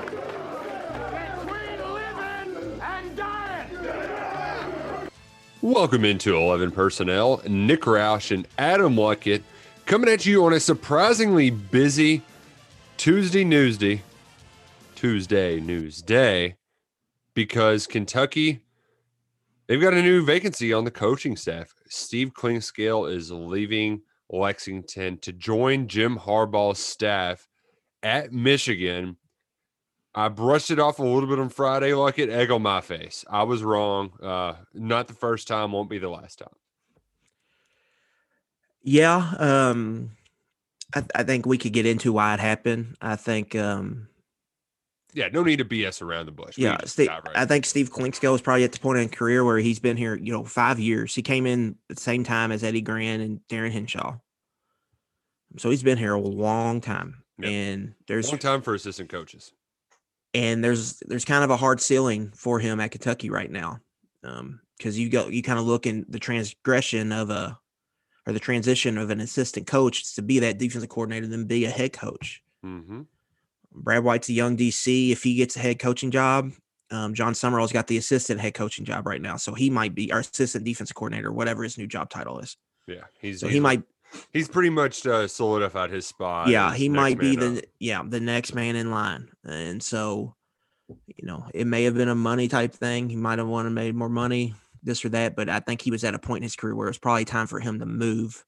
Between living and dying. Yeah. Welcome into 11 Personnel. Nick Roush and Adam Luckett coming at you on a surprisingly busy Tuesday news day because Kentucky, they've got a new vacancy on the coaching staff. Steve Clinkscale is leaving Lexington to join Jim Harbaugh's staff at Michigan. I brushed it off a little bit on Friday, like it egg on my face. I was wrong. Not the first time, won't be the last time. Yeah. I think we could get into why it happened. I think, yeah, no need to BS around the bush. Yeah, I think Steve Clinkscale is probably at the point in his career where he's been here, 5 years. He came in at the same time as Eddie Grant and Darren Henshaw. So he's been here a long time. Yep. And there's a long time for assistant coaches. And there's kind of a hard ceiling for him at Kentucky right now. Because you kind of look in the transition of an assistant coach to be that defensive coordinator, then be a head coach. Mm-hmm. Brad White's a young DC. If he gets a head coaching job, John Summerall's got the assistant head coaching job right now, so he might be our assistant defensive coordinator, whatever his new job title is. Yeah, he's pretty much solidified his spot. Yeah, he might be the next man in line, and so it may have been a money type thing. He might have wanted to make more money, this or that, but I think he was at a point in his career where it's probably time for him to move,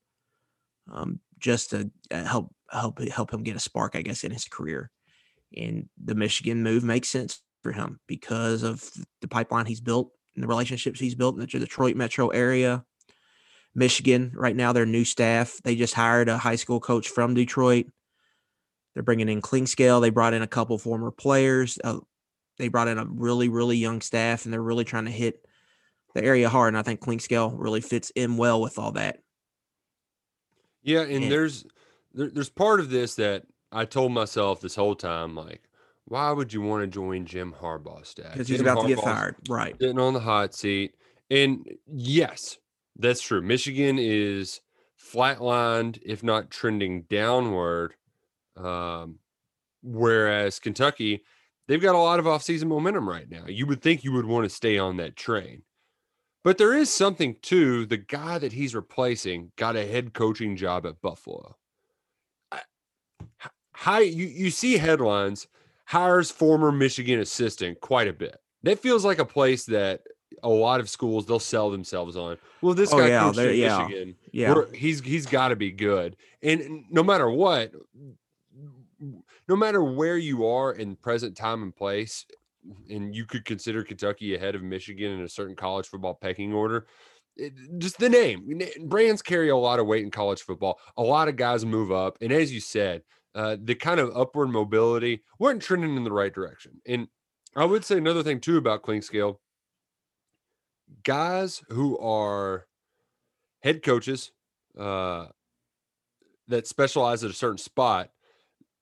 just to help him get a spark, I guess, in his career. And the Michigan move makes sense for him because of the pipeline he's built and the relationships he's built in the Detroit metro area. Michigan, right now, their new staff, they just hired a high school coach from Detroit. They're bringing in Clinkscale. They brought in a couple former players. They brought in a really, really young staff, and they're really trying to hit the area hard. And I think Clinkscale really fits in well with all that. Yeah, and there's part of this that I told myself this whole time, like, why would you want to join Jim Harbaugh's staff? Because he's about to get fired, right? Sitting on the hot seat. And yes, that's true. Michigan is flatlined, if not trending downward. Whereas Kentucky, they've got a lot of offseason momentum right now. You would think you would want to stay on that train. But there is something to the guy that he's replacing got a head coaching job at Buffalo. You see headlines, hires former Michigan assistant quite a bit. That feels like a place that a lot of schools, they'll sell themselves on. Well, this guy coached at Michigan. Yeah. He's got to be good. And no matter what, no matter where you are in present time and place, and you could consider Kentucky ahead of Michigan in a certain college football pecking order, just the name. Brands carry a lot of weight in college football. A lot of guys move up. And as you said, the kind of upward mobility weren't trending in the right direction. And I would say another thing, too, about Clinkscale, guys who are head coaches that specialize at a certain spot,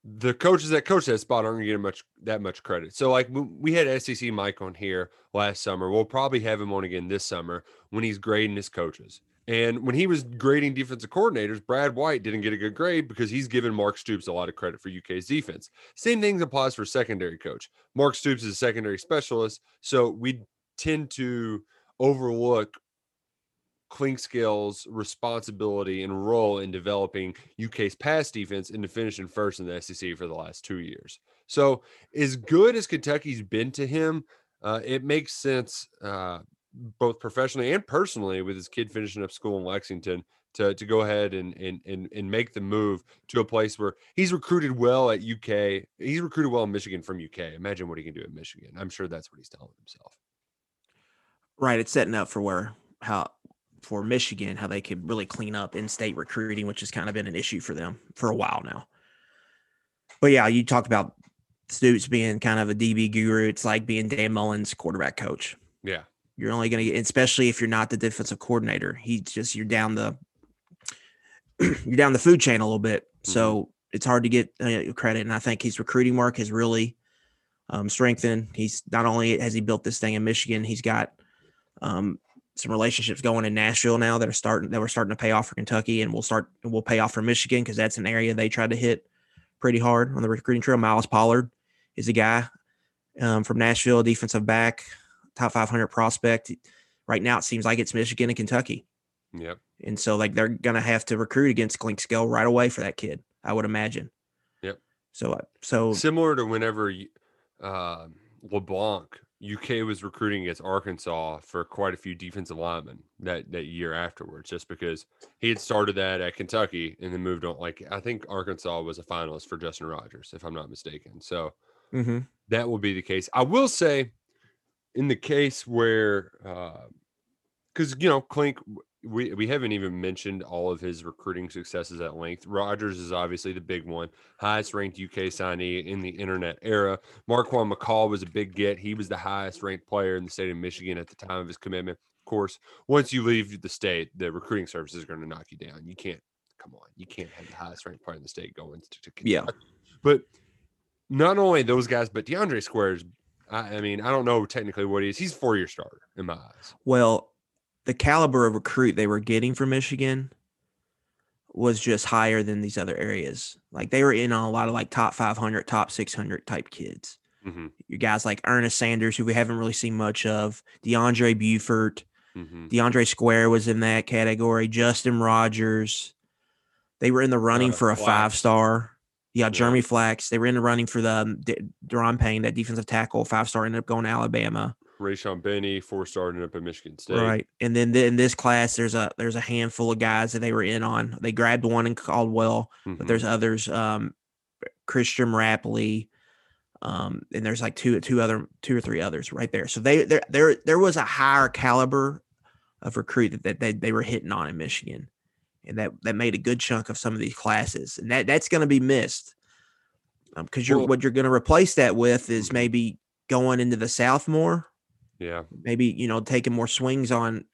the coaches that coach that spot aren't going to get that much credit. So, like, we had SEC Mike on here last summer. We'll probably have him on again this summer when he's grading his coaches. And when he was grading defensive coordinators, Brad White didn't get a good grade because he's given Mark Stoops a lot of credit for UK's defense. Same thing applies for secondary coach. Mark Stoops is a secondary specialist, so we tend to overlook Clinkscale's responsibility and role in developing UK's pass defense and to finishing first in the SEC for the last 2 years. So as good as Kentucky's been to him, it makes sense both professionally and personally with his kid finishing up school in Lexington to go ahead and make the move to a place where he's recruited well at UK. He's recruited well in Michigan from UK. Imagine what he can do at Michigan. I'm sure that's what he's telling himself. Right. It's setting up for for Michigan, how they could really clean up in-state recruiting, which has kind of been an issue for them for a while now. But yeah, you talked about Stoops being kind of a DB guru, it's like being Dan Mullen's quarterback coach. Yeah. You're only going to get, especially if you're not the defensive coordinator, you're down the food chain a little bit. Mm-hmm. So it's hard to get credit. And I think his recruiting mark has really strengthened. He's not only has he built this thing in Michigan, he's got some relationships going in Nashville now that were starting to pay off for Kentucky and will pay off for Michigan, because that's an area they tried to hit pretty hard on the recruiting trail. Myles Pollard is a guy from Nashville, defensive back, top 500 prospect. Right now it seems like it's Michigan and Kentucky. Yep. And so like they're going to have to recruit against Clinkscale right away for that kid, I would imagine. Yep. So similar to whenever LeBlanc, UK was recruiting against Arkansas for quite a few defensive linemen that year afterwards, just because he had started that at Kentucky and then moved on. Like I think Arkansas was a finalist for Justin Rogers, if I'm not mistaken. So that will be the case. I will say, in the case where, because Clink, we haven't even mentioned all of his recruiting successes at length. Rogers is obviously the big one, highest ranked UK signee in the internet era. Marquand McCall was a big get. He was the highest ranked player in the state of Michigan at the time of his commitment. Of course, once you leave the state, the recruiting service is going to knock you down. You can't have the highest ranked player in the state going to Kentucky. Yeah. But not only those guys, but DeAndre Squares. I mean, I don't know technically what he is. He's a four-year starter in my eyes. Well, the caliber of recruit they were getting from Michigan was just higher than these other areas. Like they were in on a lot of like top 500, top 600 type kids. Mm-hmm. You guys like Ernest Sanders, who we haven't really seen much of, DeAndre Buford, DeAndre Square was in that category, Justin Rogers. They were in the running for a five-star. Yeah, Jeremy Flax. They were in the running for the De'Ron Payne, that defensive tackle, five-star, ended up going to Alabama. Rayshon Benny, four-star, ended up at Michigan State. Right, and then in this class, there's a handful of guys that they were in on. They grabbed one in Caldwell, but there's others. Christian Rappley, and there's like two or three others right there. So there was a higher caliber of recruit that they were hitting on in Michigan. And that made a good chunk of some of these classes, and that's going to be missed because what you're going to replace that with is maybe going into the South more. Yeah, maybe taking more swings on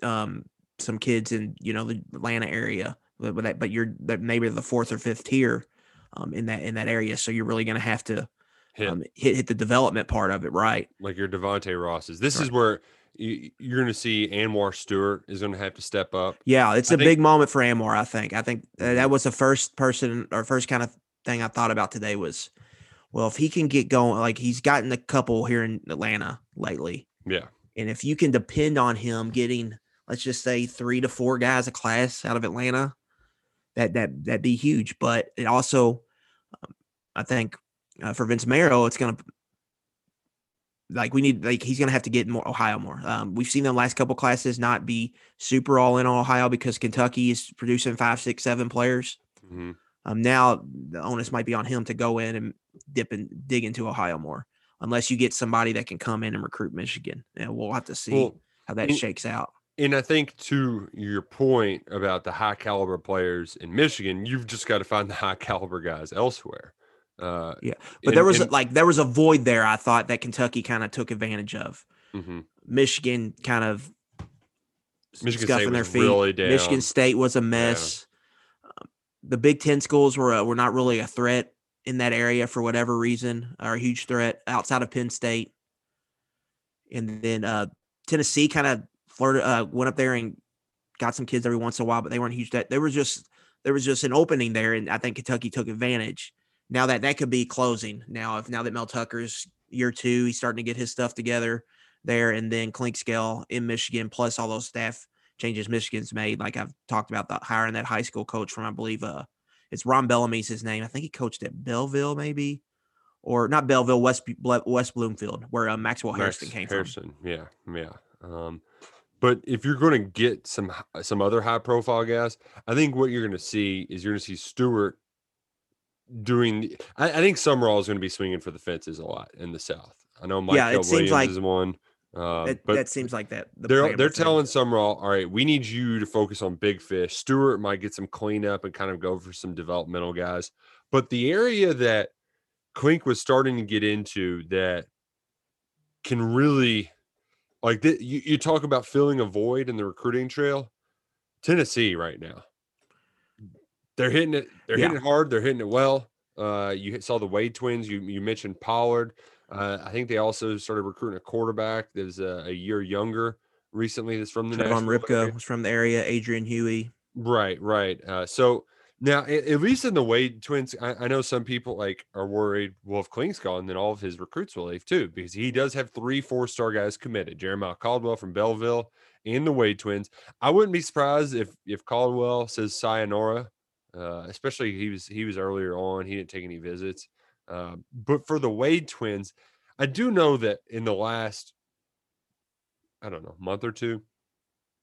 some kids in the Atlanta area, but you're maybe the fourth or fifth tier in that area. So you're really going to have to hit the development part of it, right? Like your Devontae Rosses. This is where. You're going to see Anwar Stewart is going to have to step up. Yeah, it's a big moment for Anwar, I think. I think that was the first person or first kind of thing I thought about today was, well, if he can get going, like he's gotten a couple here in Atlanta lately. Yeah. And if you can depend on him getting, let's just say 3 to 4 guys a class out of Atlanta, that'd be huge. But it also, I think for Vince Merrill, it's going to – he's going to have to get more. We've seen the last couple classes not be super all in on Ohio because Kentucky is producing 5, 6, 7 players. Now the onus might be on him to go in and dig into Ohio more, unless you get somebody that can come in and recruit Michigan. And we'll have to see how that shakes out. And I think to your point about the high caliber players in Michigan, you've just got to find the high caliber guys elsewhere. There was a void there, I thought, that Kentucky kind of took advantage of. Michigan kind of scuffing their feet. Really down. Michigan State was a mess. Yeah. The Big Ten schools were not really a threat in that area for whatever reason, or a huge threat outside of Penn State. And then Tennessee kind of flirted, went up there and got some kids every once in a while, but they weren't huge. There was just an opening there, and I think Kentucky took advantage. Now that could be closing. Now that Mel Tucker's year two, he's starting to get his stuff together there, and then Clinkscale in Michigan, plus all those staff changes Michigan's made. Like I've talked about, hiring that high school coach from, I believe, it's Ron Bellamy's his name. I think he coached at Belleville, maybe, or not Belleville, West Bloomfield, where Maxwell Harrison came from. Yeah. But if you're going to get some other high profile guys, I think what you're going to see Stewart. I think Summerall is going to be swinging for the fences a lot in the South. I know Mike Williams is one. But that seems like that. They're telling Summerall, all right, we need you to focus on big fish. Stewart might get some cleanup and kind of go for some developmental guys. But the area that Clink was starting to get into that can really – like you talk about filling a void in the recruiting trail. Tennessee right now, they're hitting it. They're hitting it hard. They're hitting it well. You saw the Wade Twins. You mentioned Pollard. I think they also started recruiting a quarterback that is a year younger recently. That's from the Trevon Ripka was from the area. Adrian Huey. Right. So now, at least in the Wade Twins, I know some people like are worried. Well, if Kling's gone, then all of his recruits will leave too, because he does have 3 4-star guys committed: Jeremiah Caldwell from Belleville and the Wade Twins. I wouldn't be surprised if Caldwell says sayonara. Especially he was earlier on. He didn't take any visits. But for the Wade Twins, I do know that in the last, I don't know, month or two,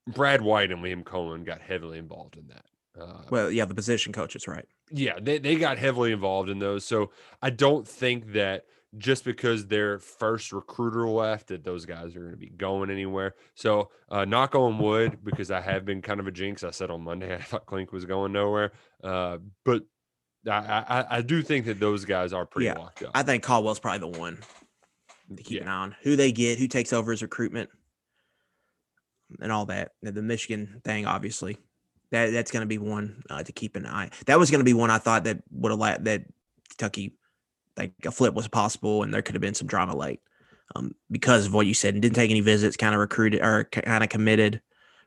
Brad White and Liam Cohen got heavily involved in that. The position coaches, right? Yeah, they got heavily involved in those. So I don't think that just because their first recruiter left that those guys are going to be going anywhere. So knock on wood, because I have been kind of a jinx. I said on Monday I thought Clink was going nowhere. But I do think that those guys are pretty locked up. I think Caldwell's probably the one to keep an eye on. Who they get, who takes over his recruitment, and all that. The Michigan thing, obviously. That's going to be one to keep an eye. That was going to be one I thought that would have – that Kentucky – like a flip was possible, and there could have been some drama late because of what you said. And didn't take any visits, kind of recruited or kind of committed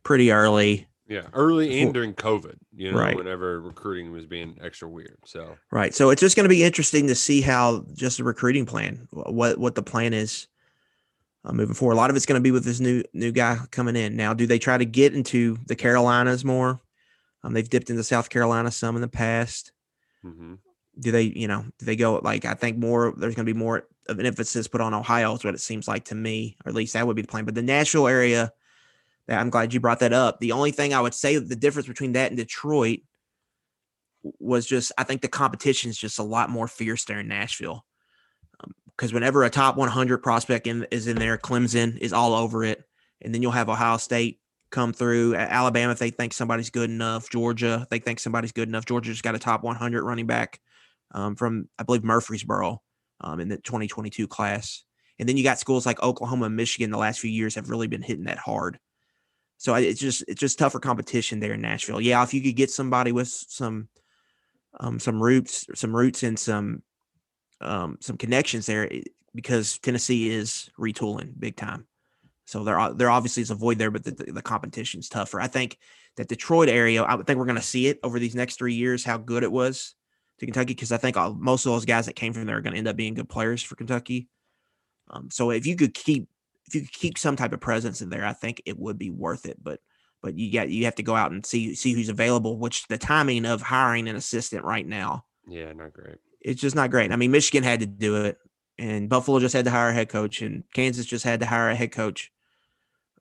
pretty early. Yeah, early before, and during COVID, right. Whenever recruiting was being extra weird. So right, so it's just going to be interesting to see how just the recruiting plan, what the plan is moving forward. A lot of it's going to be with this new guy coming in. Now, do they try to get into the Carolinas more? They've dipped into South Carolina some in the past. Mm-hmm. Do they go like, I think more, there's going to be more of an emphasis put on Ohio is what it seems like to me, or at least that would be the plan. But the Nashville area, that I'm glad you brought that up. The only thing I would say the difference between that and Detroit was just, I think the competition is just a lot more fierce there in Nashville. Because whenever a top 100 prospect is in there, Clemson is all over it. And then you'll have Ohio State come through, Alabama, if they think somebody's good enough, Georgia, if they think somebody's good enough. Georgia just got a top 100 running back. From, I believe, Murfreesboro in the 2022 class. And then you got schools like Oklahoma and Michigan the last few years have really been hitting that hard. So it's just tougher competition there in Nashville. Yeah, if you could get somebody with some roots and some connections there, because Tennessee is retooling big time. So there obviously is a void there, but the competition's tougher. I think that Detroit area, I think we're going to see it over these next 3 years, how good it was. To Kentucky, because I think most of those guys that came from there are going to end up being good players for Kentucky. So if you could keep some type of presence in there, I think it would be worth it. But you have to go out and see who's available, which the timing of hiring an assistant right now, not great. It's just not great. I mean, Michigan had to do it, and Buffalo just had to hire a head coach, and Kansas just had to hire a head coach.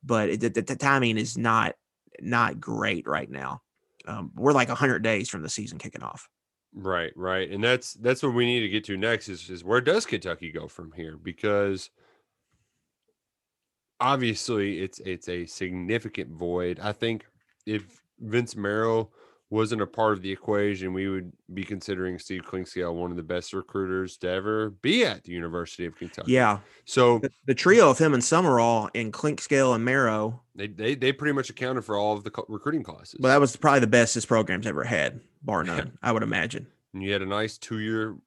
But the timing is not great right now. We're like 100 days from the season kicking off. Right. And that's what we need to get to next is where does Kentucky go from here? Because obviously it's a significant void. I think if Vince Merrill wasn't a part of the equation, we would be considering Steve Clinkscale one of the best recruiters to ever be at the University of Kentucky. Yeah. So the trio of him and Summerall and Clinkscale and Merrow, they pretty much accounted for all of the recruiting classes. Well, that was probably the best this program's ever had, bar none, I would imagine. And you had a nice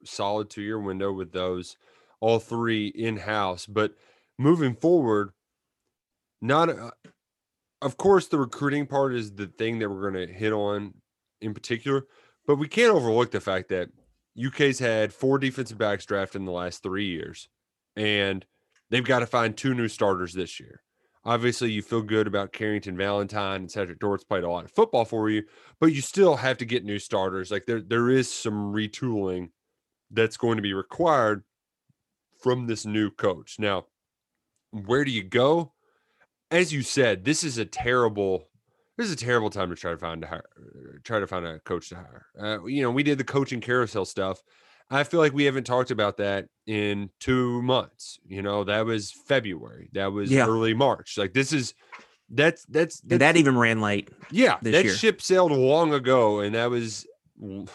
solid two-year window with those all three in-house. But moving forward, of course, the recruiting part is the thing that we're going to hit on in particular, but we can't overlook the fact that UK's had 4 defensive backs drafted in the last 3 years, and they've got to find 2 new starters this year. Obviously, you feel good about Carrington Valentine and Cedric Dortz played a lot of football for you, but you still have to get new starters. Like there is some retooling that's going to be required from this new coach. Now, where do you go? As you said, this is a terrible time to try to find a coach to hire. We did the coaching carousel stuff. I feel like we haven't talked about that in 2 months. That was February. That was early March. Like that even ran late. Yeah, that ship sailed long ago, and that was and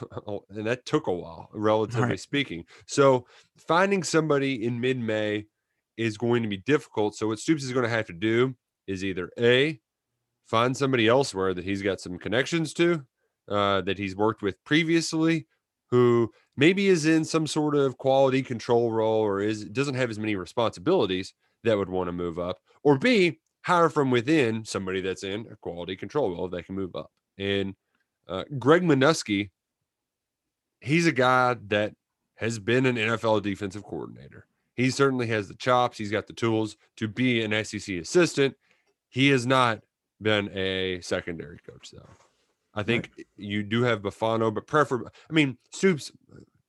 that took a while, relatively speaking. So finding somebody in mid-May is going to be difficult. So what Stoops is going to have to do is either A, find somebody elsewhere that he's got some connections to, that he's worked with previously, who maybe is in some sort of quality control role or doesn't have as many responsibilities that would want to move up, or B, hire from within somebody that's in a quality control role that can move up. And Greg Minuski, he's a guy that has been an NFL defensive coordinator. He certainly has the chops. He's got the tools to be an SEC assistant. He has not been a secondary coach, though. I think you do have Bufano, but preferably, I mean, Stoops,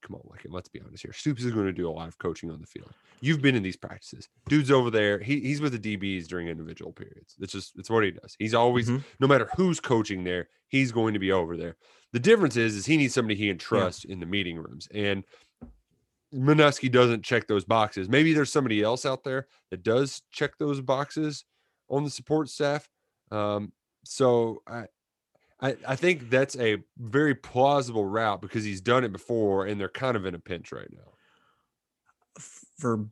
come on, let's be honest here. Stoops is going to do a lot of coaching on the field. You've been in these practices. Dude's over there. He's with the DBs during individual periods. It's what he does. He's always, no matter who's coaching there, he's going to be over there. The difference is he needs somebody he can trust in the meeting rooms. And Minuski doesn't check those boxes. Maybe there's somebody else out there that does check those boxes on the support staff. So I think that's a very plausible route because he's done it before and they're kind of in a pinch right now. For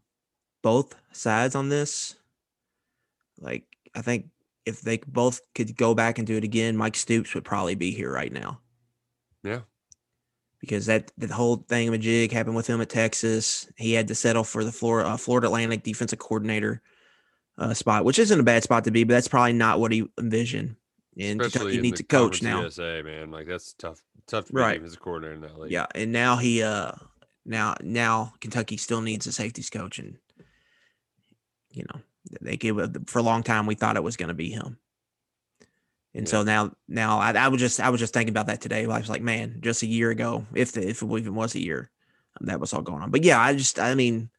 both sides on this, like, I think if they both could go back and do it again, Mike Stoops would probably be here right now. Yeah. Because that whole thingamajig happened with him at Texas. He had to settle for the Florida Atlantic defensive coordinator spot, which isn't a bad spot to be, but that's probably not what he envisioned. And he needs a coach now. USA, man, like that's tough to be as a coordinator in that league. Yeah, and now he, now Kentucky still needs a safeties coach, and you know they gave for a long time we thought it was going to be him, and so now I was just thinking about that today. I was like, man, just a year ago, if it even was a year, that was all going on. But yeah, I mean,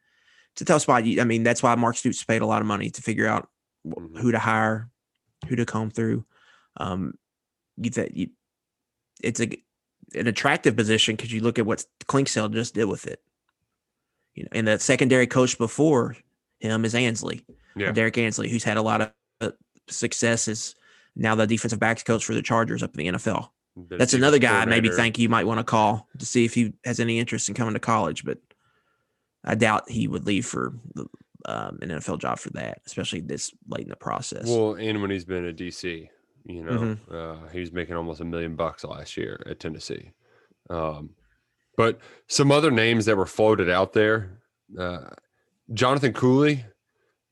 it's a tough spot. I mean, that's why Mark Stoops paid a lot of money to figure out who to hire, who to comb through. It's an attractive position because you look at what Clinkscale just did with it, you know. And the secondary coach before him is Ansley, Derek Ansley, who's had a lot of success as now the defensive backs coach for the Chargers up in the NFL. That's another guy I maybe think you might want to call to see if he has any interest in coming to college, but I doubt he would leave for an NFL job for that, especially this late in the process. Well, and when he's been at DC. You know, he was making almost $1 million last year at Tennessee. But some other names that were floated out there, Jonathan Cooley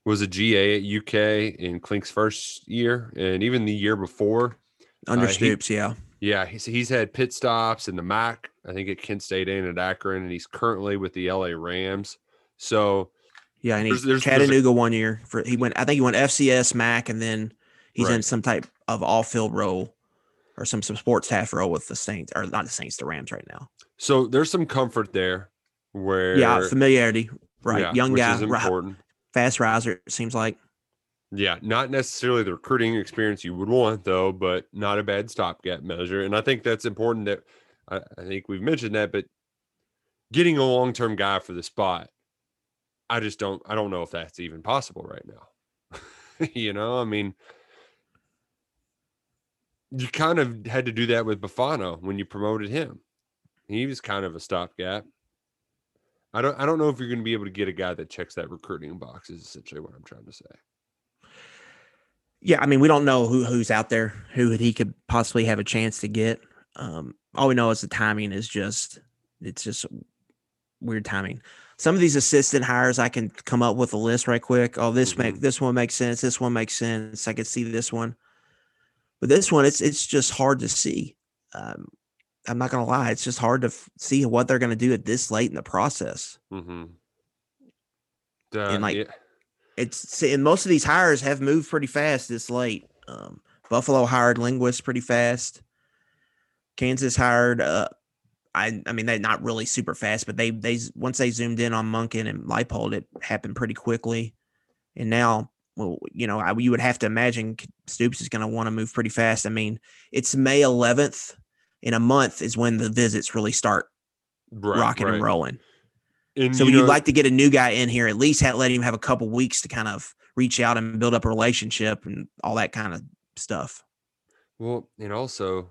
was a GA at UK in Clink's first year and even the year before. Under Stoops, yeah. Yeah, he's had pit stops in the MAC, I think at Kent State and at Akron, and he's currently with the LA Rams. So, yeah, and there's Chattanooga 1 year. He went FCS, MAC, and then he's in some type of all-field role or some sports staff role with the Saints, or not the Saints, the Rams right now. So there's some comfort there where – yeah, familiarity, right? Yeah, young guy, important. Fast riser, it seems like. Yeah, not necessarily the recruiting experience you would want, though, but not a bad stopgap measure. And I think that's important that – I think we've mentioned that, but getting a long-term guy for the spot, I don't know if that's even possible right now. You know, I mean – you kind of had to do that with Bufano when you promoted him. He was kind of a stopgap. I don't know if you're going to be able to get a guy that checks that recruiting box is essentially what I'm trying to say. Yeah, I mean, we don't know who's out there, who he could possibly have a chance to get. All we know is the timing is it's just weird timing. Some of these assistant hires, I can come up with a list right quick. Oh, this one makes sense. This one makes sense. I could see this one. But this one, it's just hard to see. I'm not going to lie. It's just hard to see what they're going to do at this late in the process. Mm-hmm. And most of these hires have moved pretty fast this late. Buffalo hired Linguist pretty fast. Kansas hired, I mean, they're not really super fast, but they once they zoomed in on Monken and Leipold, it happened pretty quickly. And now, well, you know, you would have to imagine Stoops is going to want to move pretty fast. I mean, it's May 11th. In a month is when the visits really start rocking and rolling. And so you'd like to get a new guy in here, at least let him have a couple weeks to kind of reach out and build up a relationship and all that kind of stuff. Well, and also,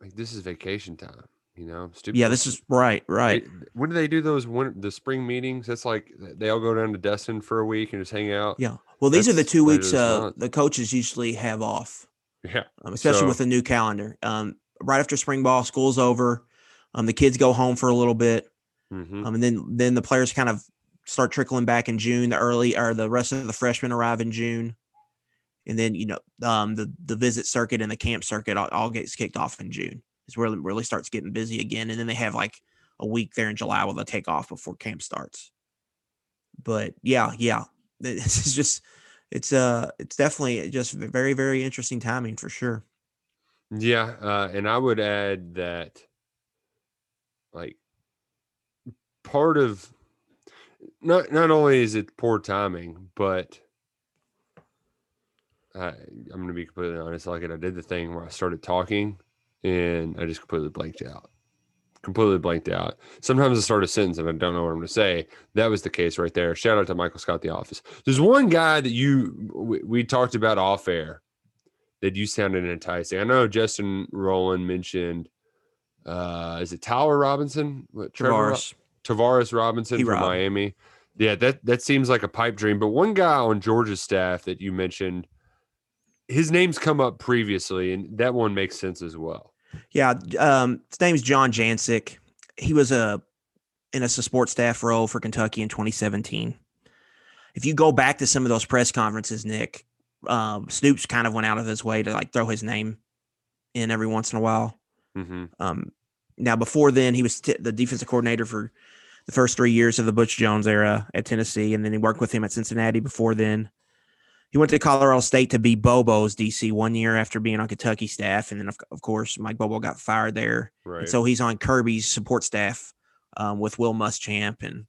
Like this is vacation time, you know. Stupid. Yeah, this is right. When do they do those? The spring meetings? That's like they all go down to Destin for a week and just hang out. Yeah. Well, these are the 2 weeks the coaches usually have off. Yeah. Especially with a new calendar. Right after spring ball, school's over. The kids go home for a little bit. Mm-hmm. And then the players kind of start trickling back in June. The rest of the freshmen arrive in June. And then, you know, the visit circuit and the camp circuit all gets kicked off in June. It's where it really starts getting busy again. And then they have like a week there in July where they'll take off before camp starts. But yeah. This is just it's definitely just very, very interesting timing for sure. Yeah. And I would add that like part of not only is it poor timing, but I'm going to be completely honest. Like, I did the thing where I started talking and I just completely blanked out. Sometimes I start a sentence and I don't know what I'm going to say. That was the case right there. Shout out to Michael Scott, The Office. There's one guy that we talked about off air that you sounded enticing. I know Justin Rowland mentioned, is it Tyler Robinson? Tavares Robinson from Miami. Yeah, that seems like a pipe dream. But one guy on Georgia's staff that you mentioned, his name's come up previously, and that one makes sense as well. Yeah, his name's John Jancic. He was in a support staff role for Kentucky in 2017. If you go back to some of those press conferences, Nick, Stoops kind of went out of his way to like throw his name in every once in a while. Mm-hmm. Now, before then, he was the defensive coordinator for the first 3 years of the Butch Jones era at Tennessee, and then he worked with him at Cincinnati before then. He went to Colorado State to be Bobo's DC 1 year after being on Kentucky staff, and then, of course, Mike Bobo got fired there. Right. And so he's on Kirby's support staff with Will Muschamp and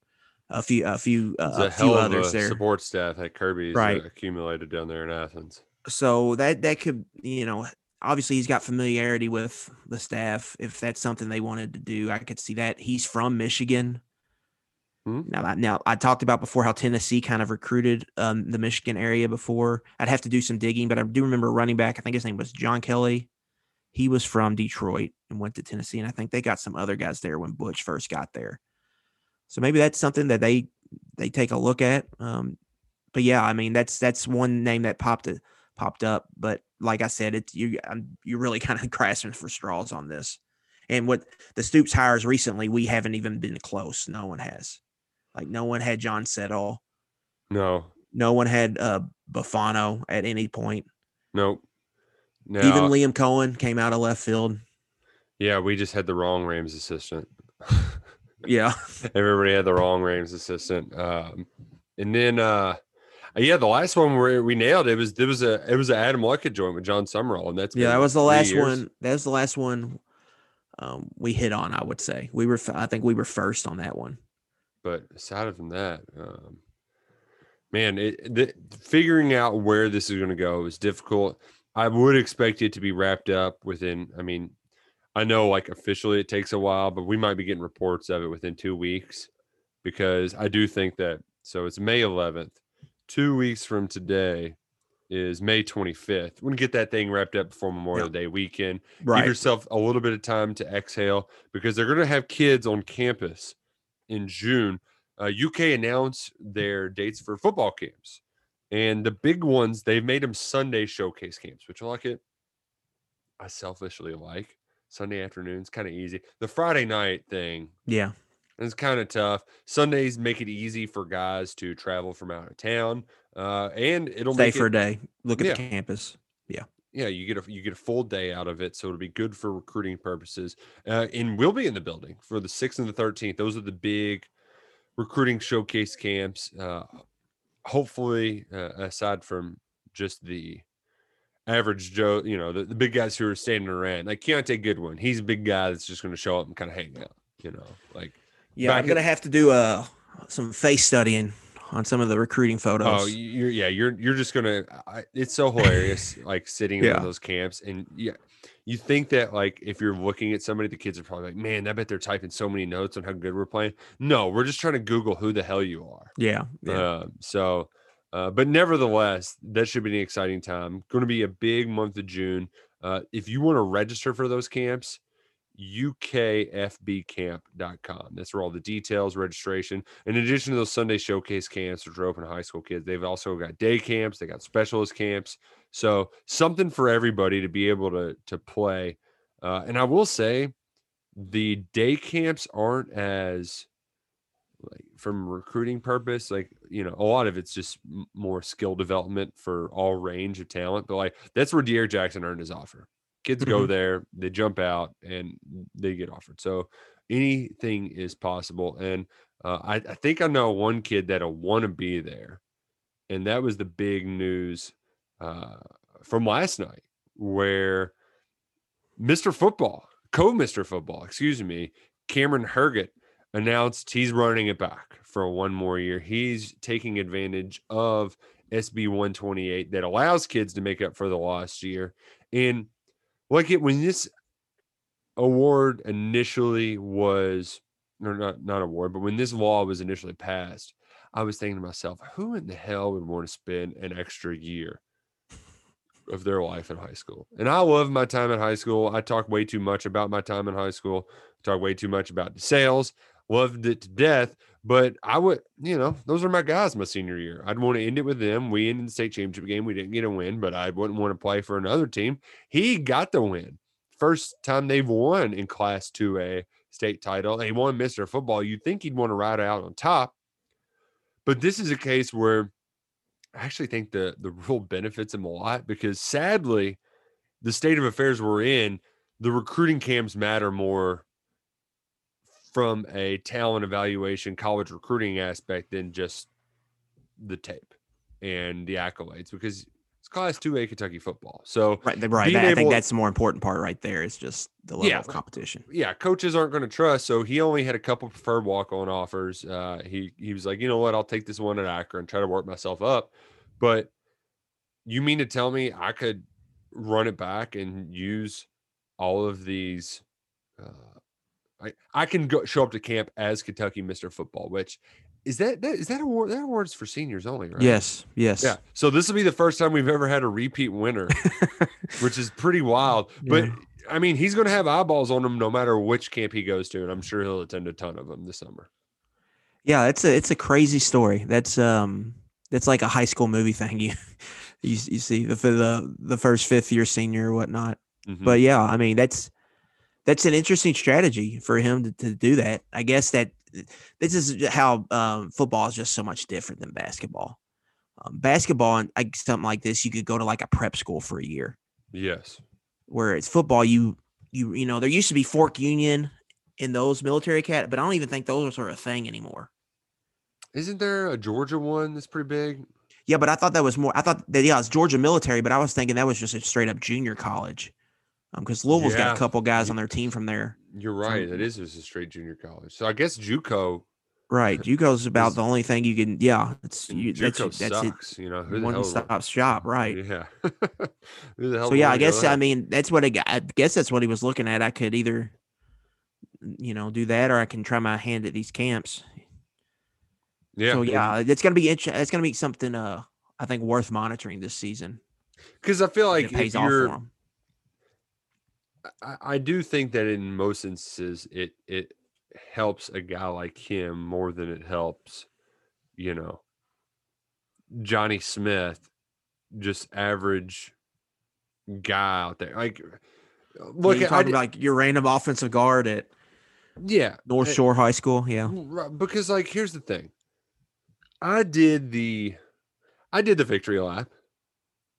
a few others there. Support staff that Kirby's accumulated down there in Athens. So that could, you know, obviously he's got familiarity with the staff. If that's something they wanted to do, I could see that. He's from Michigan. Mm-hmm. Now, I talked about before how Tennessee kind of recruited the Michigan area before. I'd have to do some digging, but I do remember a running back. I think his name was John Kelly. He was from Detroit and went to Tennessee, and I think they got some other guys there when Butch first got there. So maybe that's something that they take a look at. But yeah, I mean that's one name that popped up. But like I said, you're really kind of grasping for straws on this. And what the Stoops hires recently, we haven't even been close. No one has. Like, no one had John Settle. No. No one had Bufano at any point. Nope. No. Even Liam Cohen came out of left field. Yeah, we just had the wrong Rams assistant. Yeah. Everybody had the wrong Rams assistant. And then, the last one where we nailed it was it was an Adam Luckett joint with John Summerall. And that's that was the last one. That was the last one we hit on, I would say. I think we were first on that one. But aside from that, man, figuring out where this is going to go is difficult. I would expect it to be wrapped up within, I mean, I know like officially it takes a while, but we might be getting reports of it within 2 weeks because I do think that, so it's May 11th, 2 weeks from today is May 25th. We're going to get that thing wrapped up before Memorial Day weekend. Right. Give yourself a little bit of time to exhale because they're going to have kids on campus in June. UK announced their dates for football camps, and the big ones, they've made them Sunday showcase camps, which I like it. I selfishly like Sunday afternoons, kind of easy. The Friday night thing, yeah, it's kind of tough. Sundays make it easy for guys to travel from out of town, and it'll stay for a day. Look at the campus, yeah. You get a full day out of it, so it'll be good for recruiting purposes. And we'll be in the building for the 6th and the 13th. Those are the big recruiting showcase camps. Hopefully, aside from just the average Joe, you know, the big guys who are standing around, like Keontae Goodwin, he's a big guy that's just going to show up and kind of hang out. You know, like I'm going to have to do some face studying on some of the recruiting photos. Oh, you're just gonna. It's so hilarious, like sitting in those camps, and you think that like if you're looking at somebody, the kids are probably like, man, I bet they're typing so many notes on how good we're playing. No, we're just trying to Google who the hell you are. Yeah. But nevertheless, that should be an exciting time. Going to be a big month of June. If you want to register for those camps, ukfbcamp.com. That's where all the details, registration. In addition to those Sunday showcase camps, which are open to high school kids, they've also got day camps. They got specialist camps. So something for everybody to be able to play. And I will say the day camps aren't as, like, from recruiting purpose, like, you know, a lot of it's just more skill development for all range of talent. But, like, that's where De'Aaron Jackson earned his offer. Kids go there, they jump out, and they get offered. So anything is possible. And I think I know one kid that'll want to be there. And that was the big news from last night, where co-Mr. Football, Cameron Herget announced he's running it back for one more year. He's taking advantage of SB 128 that allows kids to make up for the last year. And when this award initially was, or not award, but when this law was initially passed, I was thinking to myself, who in the hell would want to spend an extra year of their life in high school? And I love my time in high school. I talk way too much about my time in high school. I talk way too much about the sales. Loved it to death. But I would, those are my guys my senior year. I'd want to end it with them. We ended the state championship game. We didn't get a win, but I wouldn't want to play for another team. He got the win. First time they've won in Class 2A state title. They won Mr. Football. You'd think he'd want to ride out on top. But this is a case where I actually think the rule benefits him a lot, because sadly, the state of affairs we're in, the recruiting camps matter more from a talent evaluation, college recruiting aspect than just the tape and the accolades, because it's Class 2A Kentucky football. So right. I think that's the more important part right there, is just the level of competition. Yeah, coaches aren't going to trust. So he only had a couple preferred walk-on offers. He was like, you know what, I'll take this one at Akron and try to work myself up. But you mean to tell me I could run it back and use all of these I can go show up to camp as Kentucky Mr. Football, which is that award? That award's for seniors only, right? Yes. Yeah. So this will be the first time we've ever had a repeat winner, which is pretty wild. But I mean, he's going to have eyeballs on him no matter which camp he goes to, and I'm sure he'll attend a ton of them this summer. Yeah, it's a crazy story. That's like a high school movie thing. You see for the first fifth year senior or whatnot. Mm-hmm. But yeah, I mean that's an interesting strategy for him to do that. I guess that this is how football is just so much different than basketball. Basketball and something like this, you could go to like a prep school for a year. Yes. Whereas football, you know, there used to be Fork Union in those military academies, but I don't even think those are sort of a thing anymore. Isn't there a Georgia one that's pretty big? Yeah, but I thought that was more. I thought that it's Georgia military, but I was thinking that was just a straight up junior college. Because Louisville's got a couple guys on their team from there. You're right. So, it is just a straight junior college. So I guess JUCO. Right. JUCO's about the only thing you can. Yeah. JUCO sucks. It, you know, who the hell stop shop. Right. Yeah. Who the hell? So yeah, I guess I mean that's what that's what he was looking at. I could either, do that, or I can try my hand at these camps. Yeah. So yeah, it's gonna be it's gonna be something. I think worth monitoring this season. Because I feel like it pays off for him. I do think that in most instances it helps a guy like him more than it helps, Johnny Smith, just average guy out there. Like, look, you're talking about your random offensive guard at North Shore High School, yeah. Because like, here's the thing, I did the victory lap.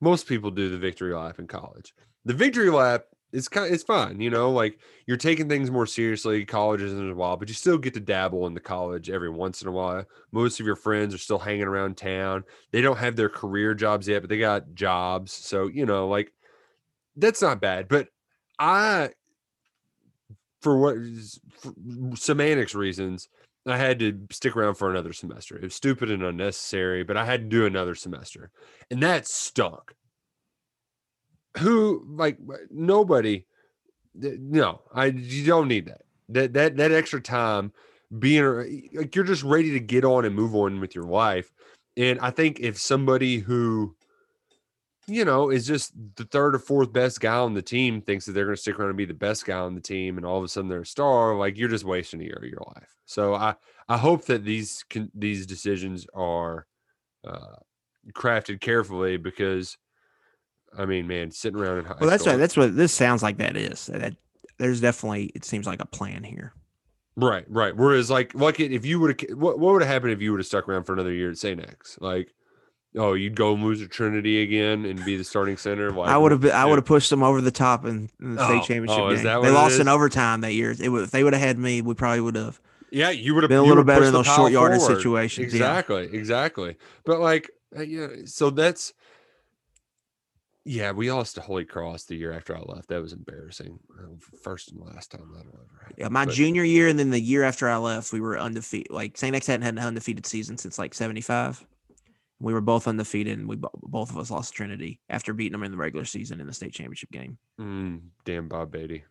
Most people do the victory lap in college. The victory lap. It's fun, like you're taking things more seriously. College isn't a while, but you still get to dabble in the college every once in a while. Most of your friends are still hanging around town. They don't have their career jobs yet, but they got jobs. So, that's not bad. But for semantics reasons, I had to stick around for another semester. It was stupid and unnecessary, but I had to do another semester. And that stunk. You don't need that extra time being like, you're just ready to get on and move on with your life. And I think if somebody who you know, is just the third or fourth best guy on the team thinks that they're going to stick around and be the best guy on the team, and all of a sudden they're a star, like you're just wasting a year of your life. So I hope that these decisions are crafted carefully, because, I mean, man, sitting around in high school. Well, that's what this sounds like that is. That there's definitely, it seems like a plan here. Right, right. Whereas, like if you would have, what would have happened if you would have stuck around for another year at St. X? Like, oh, you'd go and lose to Trinity again and be the starting center. Like, I would have pushed them over the top in the state championship game. They lost in overtime that year. If they would have had me, we probably would have. Yeah, you would have been a little better in those short yardage situations. Exactly, yeah. Exactly. But like, yeah, so that's. Yeah, we lost to Holy Cross the year after I left. That was embarrassing. First and last time that'll ever happen. Yeah, my junior year and then the year after I left, we were undefeated. Like, St. X hadn't had an undefeated season since like 75. We were both undefeated, and we both of us lost Trinity after beating them in the regular season in the state championship game. Damn Bob Beatty.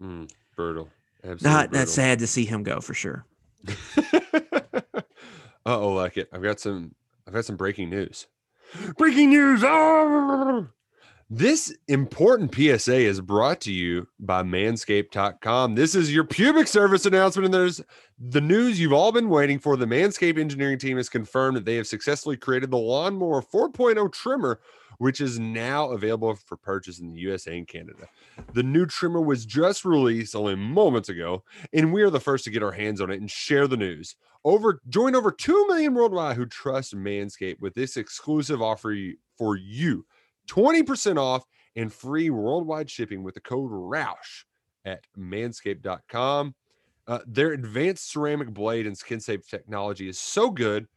Brutal. Absolutely brutal. That's sad to see him go for sure. Uh-oh, like it. I've got some breaking news. Breaking news. Oh! This important PSA is brought to you by manscaped.com. This is your pubic service announcement, and there's the news you've all been waiting for. The Manscaped engineering team has confirmed that they have successfully created the Lawnmower 4.0 trimmer, which is now available for purchase in the US and Canada. The new trimmer was just released only moments ago, and we are the first to get our hands on it and share the news. Join over 2 million worldwide who trust Manscaped with this exclusive offer for you. 20% off and free worldwide shipping with the code ROUSH at manscaped.com. Their advanced ceramic blade and skin-safe technology is so good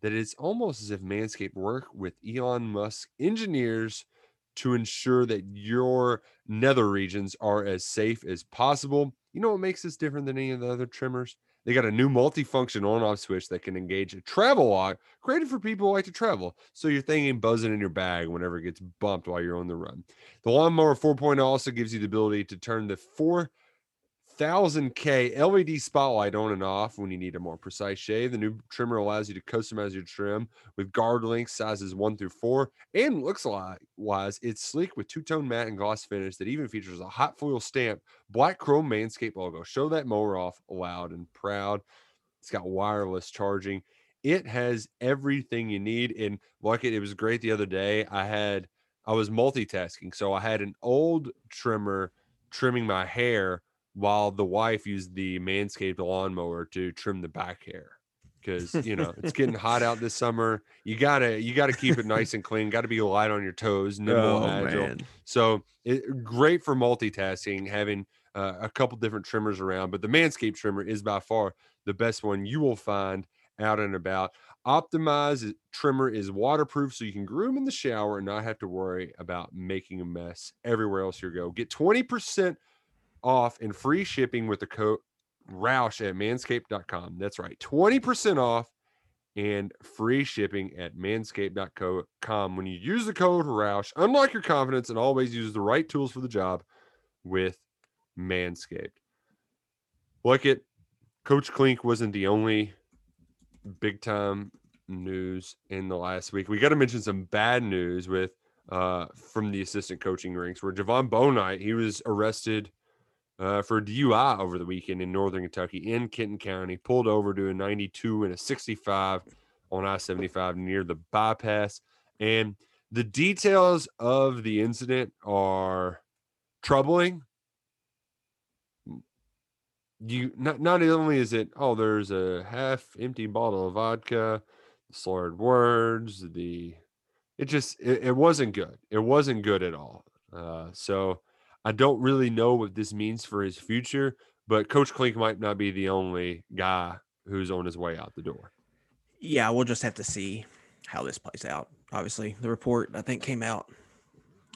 that it's almost as if Manscaped worked with Elon Musk engineers to ensure that your nether regions are as safe as possible. You know what makes this different than any of the other trimmers? They got a new multi-function on-off switch that can engage a travel lock, created for people who like to travel, so your thing ain't buzzing in your bag whenever it gets bumped while you're on the run. The Lawnmower 4.0 also gives you the ability to turn the 4,000K LED spotlight on and off when you need a more precise shave. The new trimmer allows you to customize your trim with guard lengths, sizes 1 through 4, and looks-wise, it's sleek with two-tone matte and gloss finish that even features a hot foil stamp, black chrome Manscaped logo. Show that mower off loud and proud. It's got wireless charging. It has everything you need. And like it was great the other day. I was multitasking, so I had an old trimmer trimming my hair, while the wife used the Manscaped lawnmower to trim the back hair, because, you know, it's getting hot out this summer. You gotta keep it nice and clean. Got to be light on your toes, nimble, and agile. Man. So great for multitasking, having a couple different trimmers around. But the Manscaped trimmer is by far the best one you will find out and about. Optimized trimmer is waterproof, so you can groom in the shower and not have to worry about making a mess everywhere else you go. Get 20% off and free shipping with the code ROUSH at manscaped.com. That's right, 20% off and free shipping at manscaped.com when you use the code ROUSH. Unlock your confidence and always use the right tools for the job with Manscaped. Like it, Coach Klink wasn't the only big time news in the last week. We got to mention some bad news with from the assistant coaching ranks, where Javon Bonite, he was arrested for DUI over the weekend in Northern Kentucky in Kenton County, pulled over to a 92 and a 65 on I-75 near the bypass. And the details of the incident are troubling. Not only is it, oh, there's a half empty bottle of vodka, slurred words, it wasn't good. It wasn't good at all. So I don't really know what this means for his future, but Coach Klink might not be the only guy who's on his way out the door. Yeah, we'll just have to see how this plays out. Obviously, the report, I think, came out,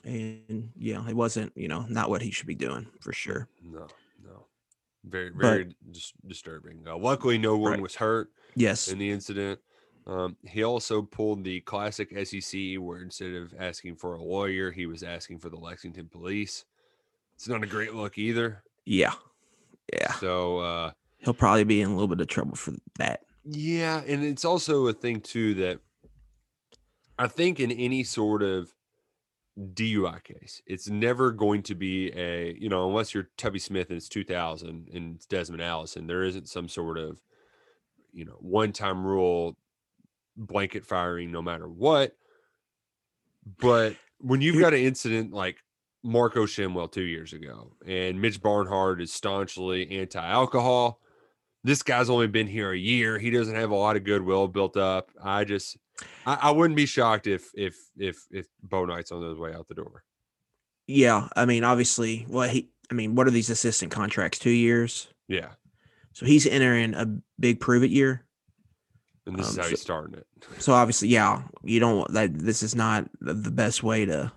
and yeah, it wasn't, you know, not what he should be doing for sure. No. Very disturbing. Luckily, no one was hurt in the incident. He also pulled the classic SEC where instead of asking for a lawyer, he was asking for the Lexington police. It's not a great look either. Yeah. So he'll probably be in a little bit of trouble for that. Yeah, and it's also a thing too that I think in any sort of DUI case, it's never going to be a, you know, unless you're Tubby Smith and it's 2000 and it's Desmond Allison, there isn't some sort of, you know, one-time rule blanket firing no matter what. But when you've got an incident like Marco Shimwell 2 years ago and Mitch Barnhart is staunchly anti-alcohol, this guy's only been here a year. He doesn't have a lot of goodwill built up. I wouldn't be shocked if Bo Knight's on his way out the door. Yeah, I mean, obviously, what are these assistant contracts? 2 years. Yeah. So he's entering a big prove it year. And this is how he's starting it. So obviously, yeah, you don't that. This is not the best way to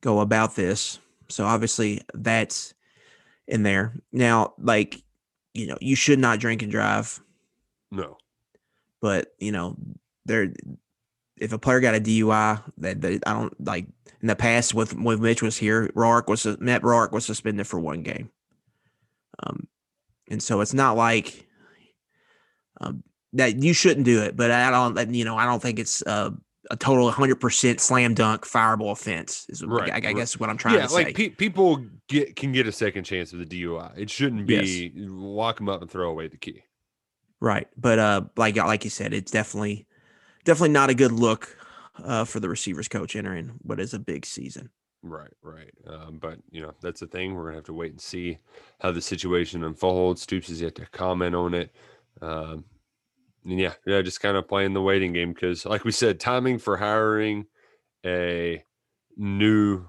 go about this. So obviously, that's in there now. Like, you know, you should not drink and drive. No. But, you know, there, if a player got a DUI, that I don't like in the past when Mitch was here, Matt Roark was suspended for one game. And so it's not like that you shouldn't do it, but I don't think it's a total 100% slam dunk fireable offense is right, I guess what I'm trying to say. Yeah, like people can get a second chance with the DUI. It shouldn't be lock them up and throw away the key. Right, but like you said, it's definitely not a good look for the receivers coach entering what is a big season. Right. But, you know, that's the thing. We're going to have to wait and see how the situation unfolds. Stoops is yet to comment on it. And just kind of playing the waiting game because, like we said, timing for hiring a new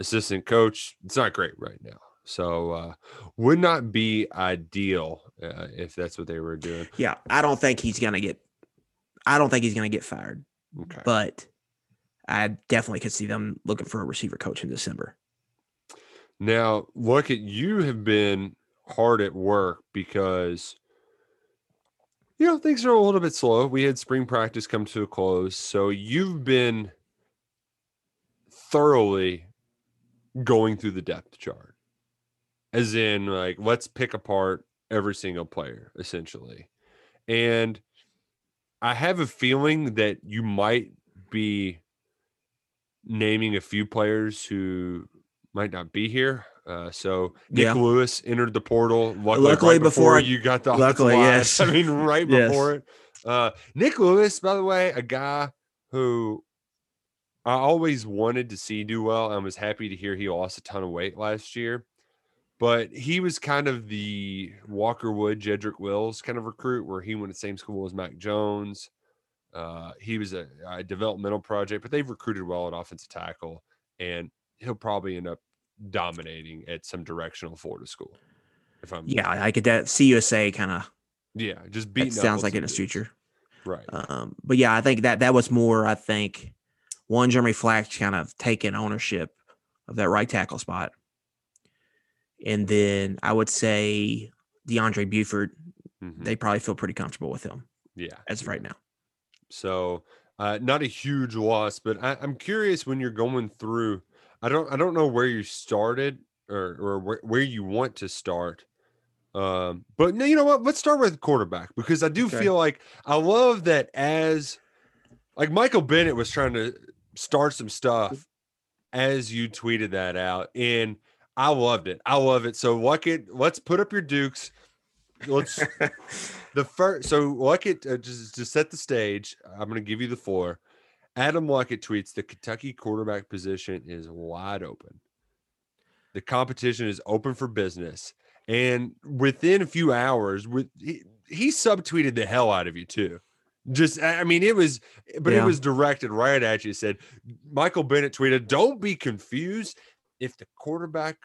assistant coach, it's not great right now. So would not be ideal if that's what they were doing. Yeah, I don't think he's going to get fired. Okay. But I definitely could see them looking for a receiver coach in December. Now, look at you have been hard at work because, you know, things are a little bit slow. We had spring practice come to a close. So you've been thoroughly going through the depth chart. As in, like, let's pick apart every single player, essentially. And I have a feeling that you might be naming a few players who might not be here. So Nick Lewis entered the portal. Luckily right before you got the luckily, yes. I mean, right before it. Nick Lewis, by the way, a guy who I always wanted to see do well. I was happy to hear he lost a ton of weight last year. But he was kind of the Walker Wood, Jedrick Wills kind of recruit where he went to the same school as Mac Jones. He was a developmental project, but they've recruited well at offensive tackle, and he'll probably end up dominating at some directional Florida school. If I'm I get that CUSA kind of just beating up. Sounds like in his future, right? But yeah, I think that was more. I think one Jeremy Flax kind of taking ownership of that right tackle spot. And then I would say DeAndre Buford, they probably feel pretty comfortable with him. Yeah. As of right now. So not a huge loss, but I'm curious when you're going through, I don't know where you started or where you want to start. But no, you know what? Let's start with quarterback because I do feel like I love that as like Michael Bennett was trying to start some stuff as you tweeted that out. And I loved it. I love it. So Luckett, let's put up your dukes. Let's the first. So Luckett, just to set the stage, I'm going to give you the floor. Adam Luckett tweets, the Kentucky quarterback position is wide open. The competition is open for business. And within a few hours, he subtweeted the hell out of you too. Just, I mean, it was, but it was directed right at you. It said, Michael Bennett tweeted, don't be confused. If the quarterback,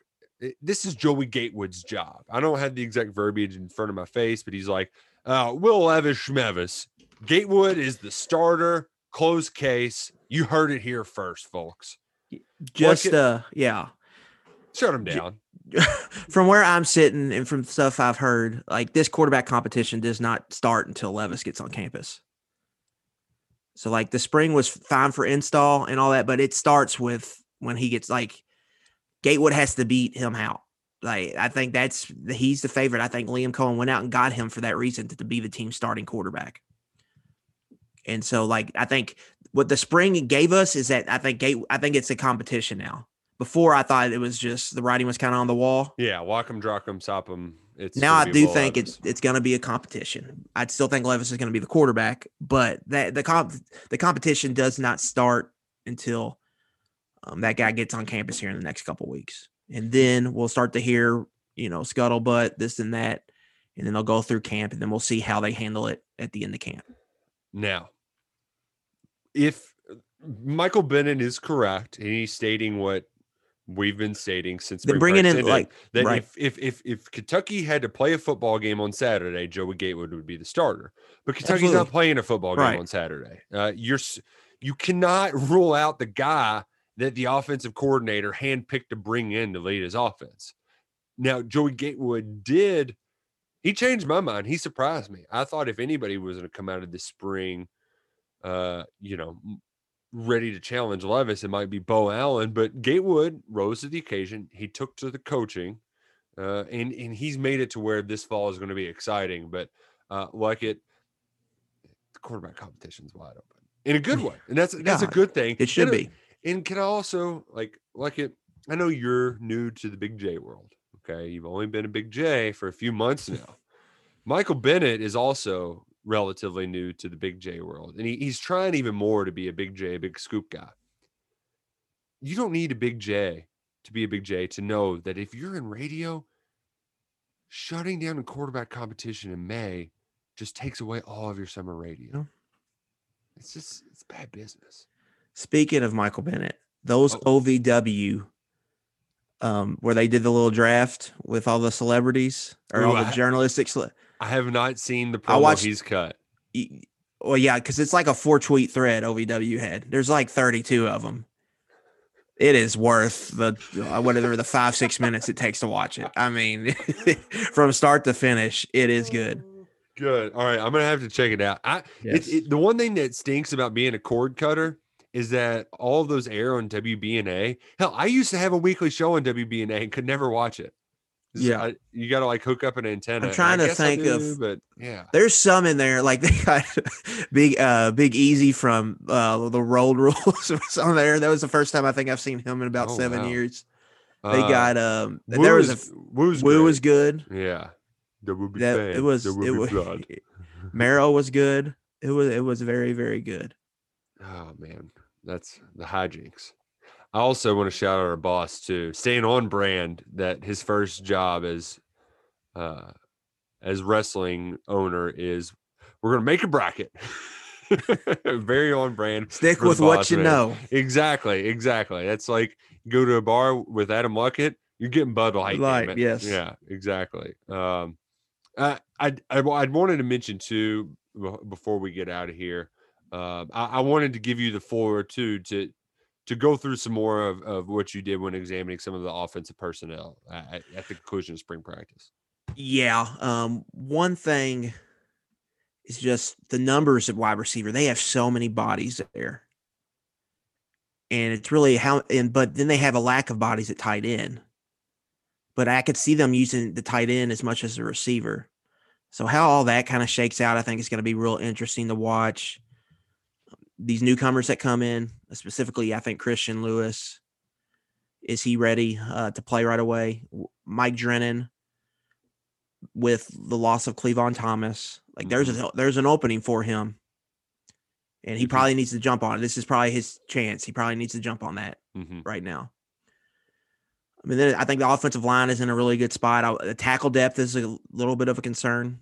this is Joey Gatewood's job. I don't have the exact verbiage in front of my face, but he's like, Will Levis, Schmevis. Gatewood is the starter, closed case. You heard it here first, folks. Just, shut him down. From where I'm sitting and from stuff I've heard, like this quarterback competition does not start until Levis gets on campus. So, like, the spring was fine for install and all that, but it starts with when he gets like, Gatewood has to beat him out. Like, I think he's the favorite. I think Liam Cohen went out and got him for that reason to be the team's starting quarterback. And so, like, I think what the spring gave us is that I think it's a competition now. Before, I thought it was just the writing was kind of on the wall. Yeah, walk 'em, drop 'em, stop 'em. Now I do think it's going to be a competition. I still think Levis is going to be the quarterback, but that the competition does not start until that guy gets on campus here in the next couple weeks, and then we'll start to hear scuttlebutt, this and that, and then they'll go through camp, and then we'll see how they handle it at the end of camp. Now, if Michael Bennett is correct, and he's stating what we've been stating since they're bringing in that right. if Kentucky had to play a football game on Saturday, Joey Gatewood would be the starter, but Kentucky's Absolutely. Not playing a football game right. on Saturday. You cannot rule out the guy that the offensive coordinator handpicked to bring in to lead his offense. Now, Joey Gatewood he changed my mind. He surprised me. I thought if anybody was going to come out of this spring, ready to challenge Levis, it might be Bo Allen, but Gatewood rose to the occasion. He took to the coaching, and he's made it to where this fall is going to be exciting. But the quarterback competition's wide open in a good way, and that's a good thing. It should be. And can I also like it? I know you're new to the Big J world. Okay, you've only been a Big J for a few months now. Michael Bennett is also relatively new to the Big J world, and he's trying even more to be a Big J, a big scoop guy. You don't need a Big J to be a Big J to know that if you're in radio, shutting down a quarterback competition in May just takes away all of your summer radio. It's bad business. Speaking of Michael Bennett, those OVW where they did the little draft with all the celebrities or all the journalistic I have not seen the promo he's cut. Well, yeah, because it's like a 4-tweet thread OVW had. There's like 32 of them. It is worth the whatever the 5-6 minutes it takes to watch it. I mean, from start to finish, it is good. Good. All right, I'm gonna have to check it out. The one thing that stinks about being a cord cutter is that all those air on WBNA. Hell, I used to have a weekly show on WBNA and could never watch it. Yeah, you got to hook up an antenna. I'm trying to think but yeah, there's some in there like they got Big Easy from the Road Rules was on there. That was the first time I think I've seen him in about 7 years. They got Woo was good. Yeah, there will be fans. It was blood. Marrow was good. It was very, very good. Oh man, that's the hijinks. I also want to shout out our boss too, staying on brand, that his first job as wrestling owner is we're going to make a bracket. Very on brand. Stick with what you know. Exactly. That's like go to a bar with Adam Luckett, you're getting Bud Light. Light, yes. Yeah, exactly. I wanted to mention too before we get out of here. I wanted to give you the floor too to go through some more of what you did when examining some of the offensive personnel at the conclusion of spring practice. Yeah. One thing is just the numbers at wide receiver. They have so many bodies there, and it's really but then they have a lack of bodies at tight end, but I could see them using the tight end as much as the receiver. So how all that kind of shakes out, I think it's going to be real interesting to watch. These newcomers that come in, specifically, I think Christian Lewis, is he ready to play right away? Mike Drennan, with the loss of Cleavon Thomas, there's an opening for him, and he probably needs to jump on it. This is probably his chance. He probably needs to jump on that right now. I mean, then I think the offensive line is in a really good spot. The tackle depth is a little bit of a concern.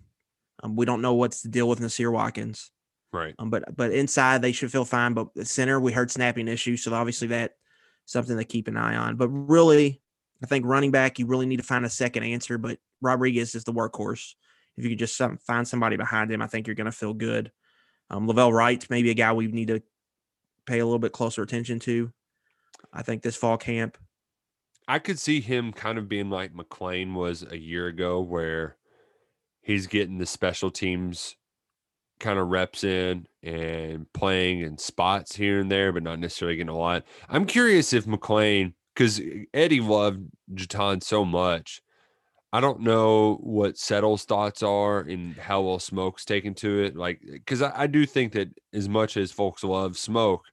We don't know what's the deal with Nasir Watkins. Right. But inside they should feel fine. But the center, we heard snapping issues. So obviously that's something to keep an eye on. But really, I think running back, you really need to find a second answer. But Rodriguez is the workhorse. If you could just find somebody behind him, I think you're going to feel good. Lavelle Wright, maybe a guy we need to pay a little bit closer attention to, I think, this fall camp. I could see him kind of being like McLean was a year ago, where he's getting the special teams kind of reps in and playing in spots here and there, but not necessarily getting a lot. I'm curious if McLean, because Eddie loved Jatan so much, I don't know what Settle's thoughts are and how well Smoke's taken to it. Like, because I do think that as much as folks love Smoke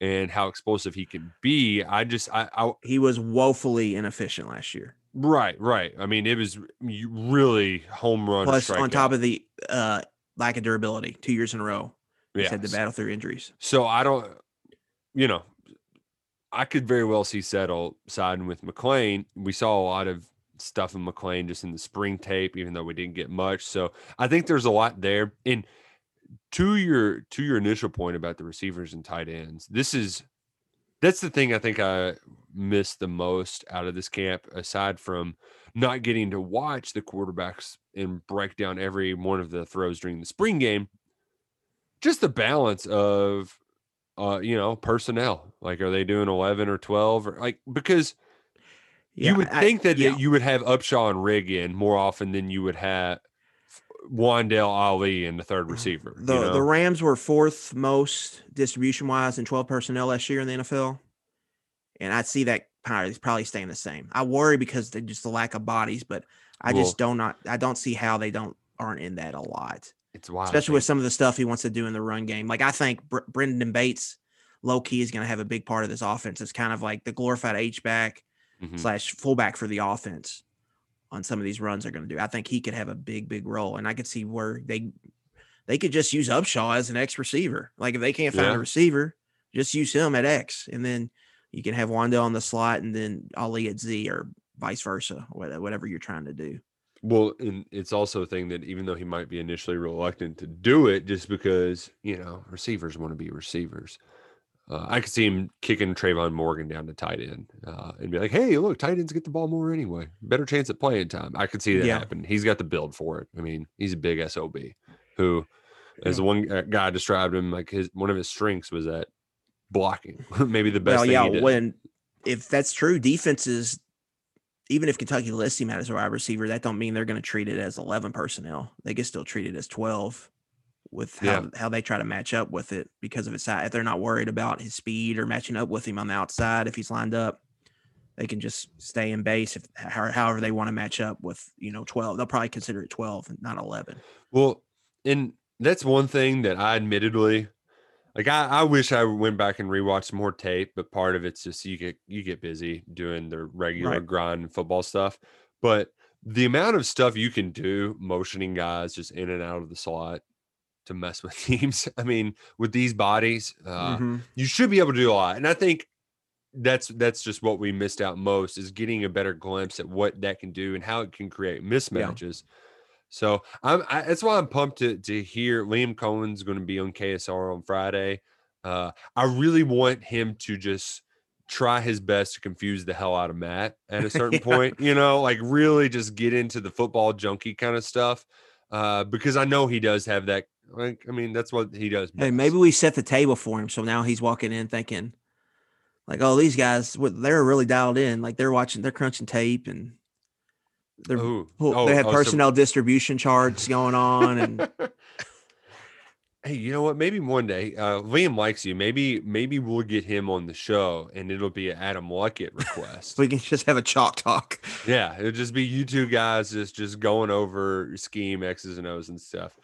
and how explosive he can be, I he was woefully inefficient last year. Right. I mean, it was really home run. Plus, on top of the lack of durability, 2 years in a row, he's had to battle through injuries. So I could very well see Settle siding with McLean. We saw a lot of stuff in McLean just in the spring tape, even though we didn't get much. So I think there's a lot there. And to your initial point about the receivers and tight ends, that's the thing I think I missed the most out of this camp, aside from not getting to watch the quarterbacks and break down every one of the throws during the spring game. Just the balance of, personnel. Like, are they doing 11 or 12? Or, like, because you would think that you would have Upshaw and Rigg in more often than you would have Wandale Ali in the third receiver. The Rams were fourth most distribution-wise in 12 personnel last year in the NFL, and I'd see that probably staying the same. I worry because they just the lack of bodies, but I don't see how they aren't in that a lot. It's wild, especially with some of the stuff he wants to do in the run game. Like, I think Brendan Bates, low key, is going to have a big part of this offense. It's kind of like the glorified H-back / fullback for the offense. On some of these runs they're going to do, I think he could have a big role, and I could see where they could just use Upshaw as an X receiver. Like, if they can't find a receiver, just use him at X, and then you can have Wanda on the slot, and then Ali at Z, or vice versa, whatever you're trying to do. Well, and it's also a thing that even though he might be initially reluctant to do it, just because receivers want to be receivers. I could see him kicking Trayvon Morgan down to tight end and be like, hey, look, tight ends get the ball more anyway. Better chance at playing time. I could see that happen. He's got the build for it. I mean, he's a big SOB who, as one guy described him, like one of his strengths was at blocking. Maybe the best thing he did. If that's true, defenses, even if Kentucky lists him as a wide receiver, that don't mean they're going to treat it as 11 personnel. They can still treat it as 12. With how they try to match up with it because of his size. If they're not worried about his speed or matching up with him on the outside, if he's lined up, they can just stay in base. However they want to match up with, 12, they'll probably consider it 12 and not 11. Well, and that's one thing that I admittedly, like I wish I went back and rewatched more tape, but part of it's just you get busy doing the regular grind football stuff. But the amount of stuff you can do motioning guys just in and out of the slot to mess with teams. I mean, with these bodies, you should be able to do a lot. And I think that's just what we missed out most is getting a better glimpse at what that can do and how it can create mismatches. Yeah. So that's why I'm pumped to hear Liam Cohen's going to be on KSR on Friday. I really want him to just try his best to confuse the hell out of Matt at a certain point, like really just get into the football junkie kind of stuff. Because I know he does have that. Like, I mean, that's what he does. Hey, maybe we set the table for him. So now he's walking in thinking, like, oh, these guys, they're really dialed in. Like, they're crunching tape and they have personnel distribution charts going on. And hey, you know what? Maybe one day Liam likes you. Maybe we'll get him on the show, and it'll be an Adam Luckett request. We can just have a chalk talk. Yeah, it'll just be you two guys just going over scheme X's and O's and stuff.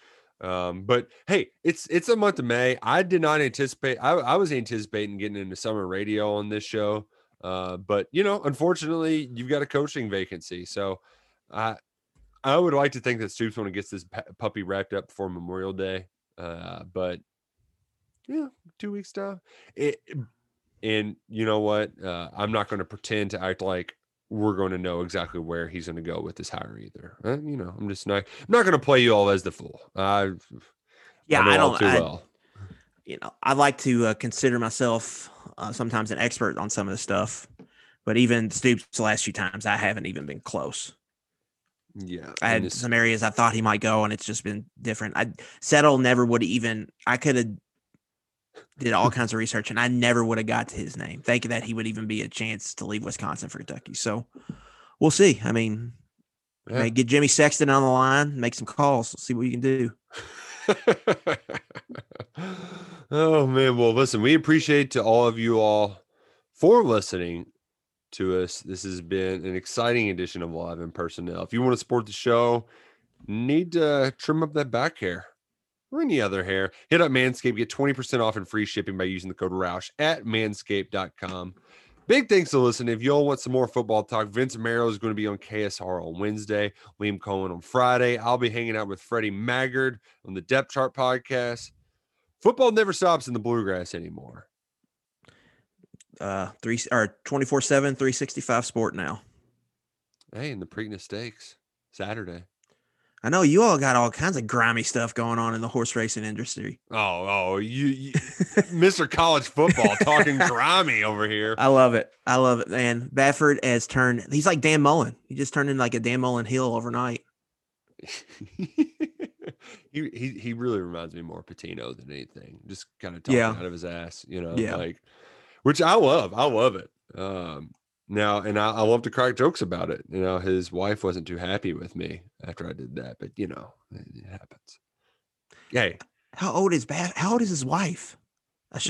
But hey, it's a month of May. I did not anticipate. I was anticipating getting into summer radio on this show. But unfortunately you've got a coaching vacancy. So I would like to think that Stoops want to get this puppy wrapped up before Memorial Day. But 2 weeks time. And you know what? I'm not going to pretend to act like we're going to know exactly where he's going to go with this hire either. I'm just not going to play you all as the fool. I like to consider myself sometimes an expert on some of the stuff, but even Stoops the last few times, I haven't even been close. Yeah. I had some areas I thought he might go, and it's just been different. Settle never would even, I could have did all kinds of research, and I never would have got to his name, thinking that he would even be a chance to leave Wisconsin for Kentucky. So we'll see. I mean, get Jimmy Sexton on the line, make some calls, see what you can do. Oh man. Well, listen, we appreciate to all of you all for listening to us. This has been an exciting edition of Live in Personnel. If you want to support the show, need to trim up that back hair or any other hair, hit up Manscaped. Get 20% off and free shipping by using the code Roush at manscaped.com. Big thanks to listening. If y'all want some more football talk, Vince Merrill is going to be on KSR on Wednesday, Liam Cohen on Friday. I'll be hanging out with Freddie Maggard on the Depth Chart podcast. Football never stops in the bluegrass anymore. 24/7, 365 sport now. Hey, and the Preakness Stakes Saturday. I know you all got all kinds of grimy stuff going on in the horse racing industry. You Mr. College Football talking grimy over here. I love it, man. Baffert has turned. He's like Dan Mullen. He just turned into like a Dan Mullen heel overnight. he really reminds me more of Patino than anything. Just kind of talking out of his ass, which I love. I love it. I love to crack jokes about it. His wife wasn't too happy with me after I did that, but it happens. Hey, how old is his wife?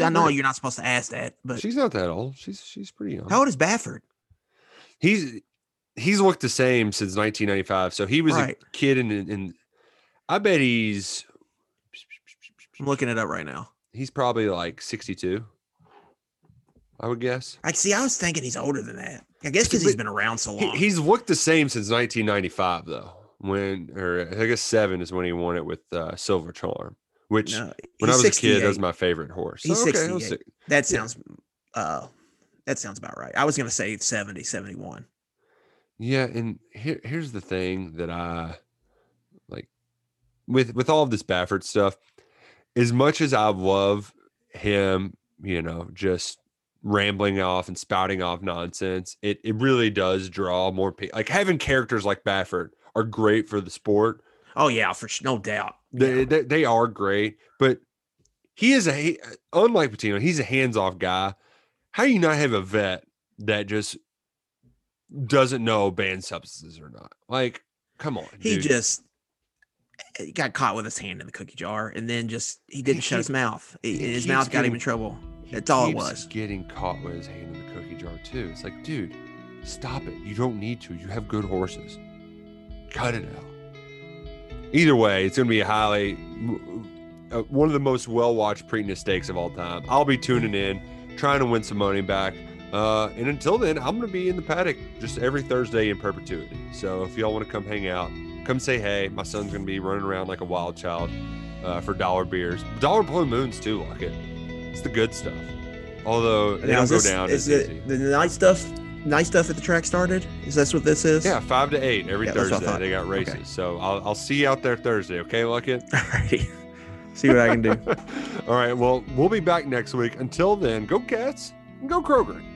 I know you're not supposed to ask that, but she's not that old. She's pretty young. How old is Baffert? He's looked the same since 1995. So he was a kid in I bet he's. I'm looking it up right now. He's probably like 62. I would guess. I was thinking he's older than that. I guess because he's been around so long. He's looked the same since 1995, though. I guess 7 is when he won it with Silver Charm, which when I was a kid, that was my favorite horse. He's 68. That sounds about right. I was going to say 70, 71. Yeah, and here's the thing that I like with all of this Baffert stuff. As much as I love him, just rambling off and spouting off nonsense, it really does draw more people. Like having characters like Baffert are great for the sport. Oh yeah, for no doubt. They are great, but he is unlike Patino, he's a hands-off guy. How do you not have a vet that just doesn't know banned substances or not? Like, come on. He got caught with his hand in the cookie jar, and then he didn't shut his mouth. His mouth got him in trouble. That's all it was. Getting caught with his hand in the cookie jar too. It's like, dude, stop it. You don't need to. You have good horses. Cut it out. Either way, it's going to be one of the most well-watched Preakness Stakes of all time. I'll be tuning in, trying to win some money back. And until then, I'm going to be in the paddock just every Thursday in perpetuity. So if y'all want to come hang out, come say hey. My son's going to be running around like a wild child for dollar beers. Dollar Blue Moons too, like it. It's the good stuff. Although they don't go down. Is it the night stuff at the track started? Is that what this is? Yeah, 5 to 8 every Thursday. They got races. Okay. So I'll see you out there Thursday. Okay, Luckett? All righty. See what I can do. All right. Well, we'll be back next week. Until then, go Cats and go Kroger.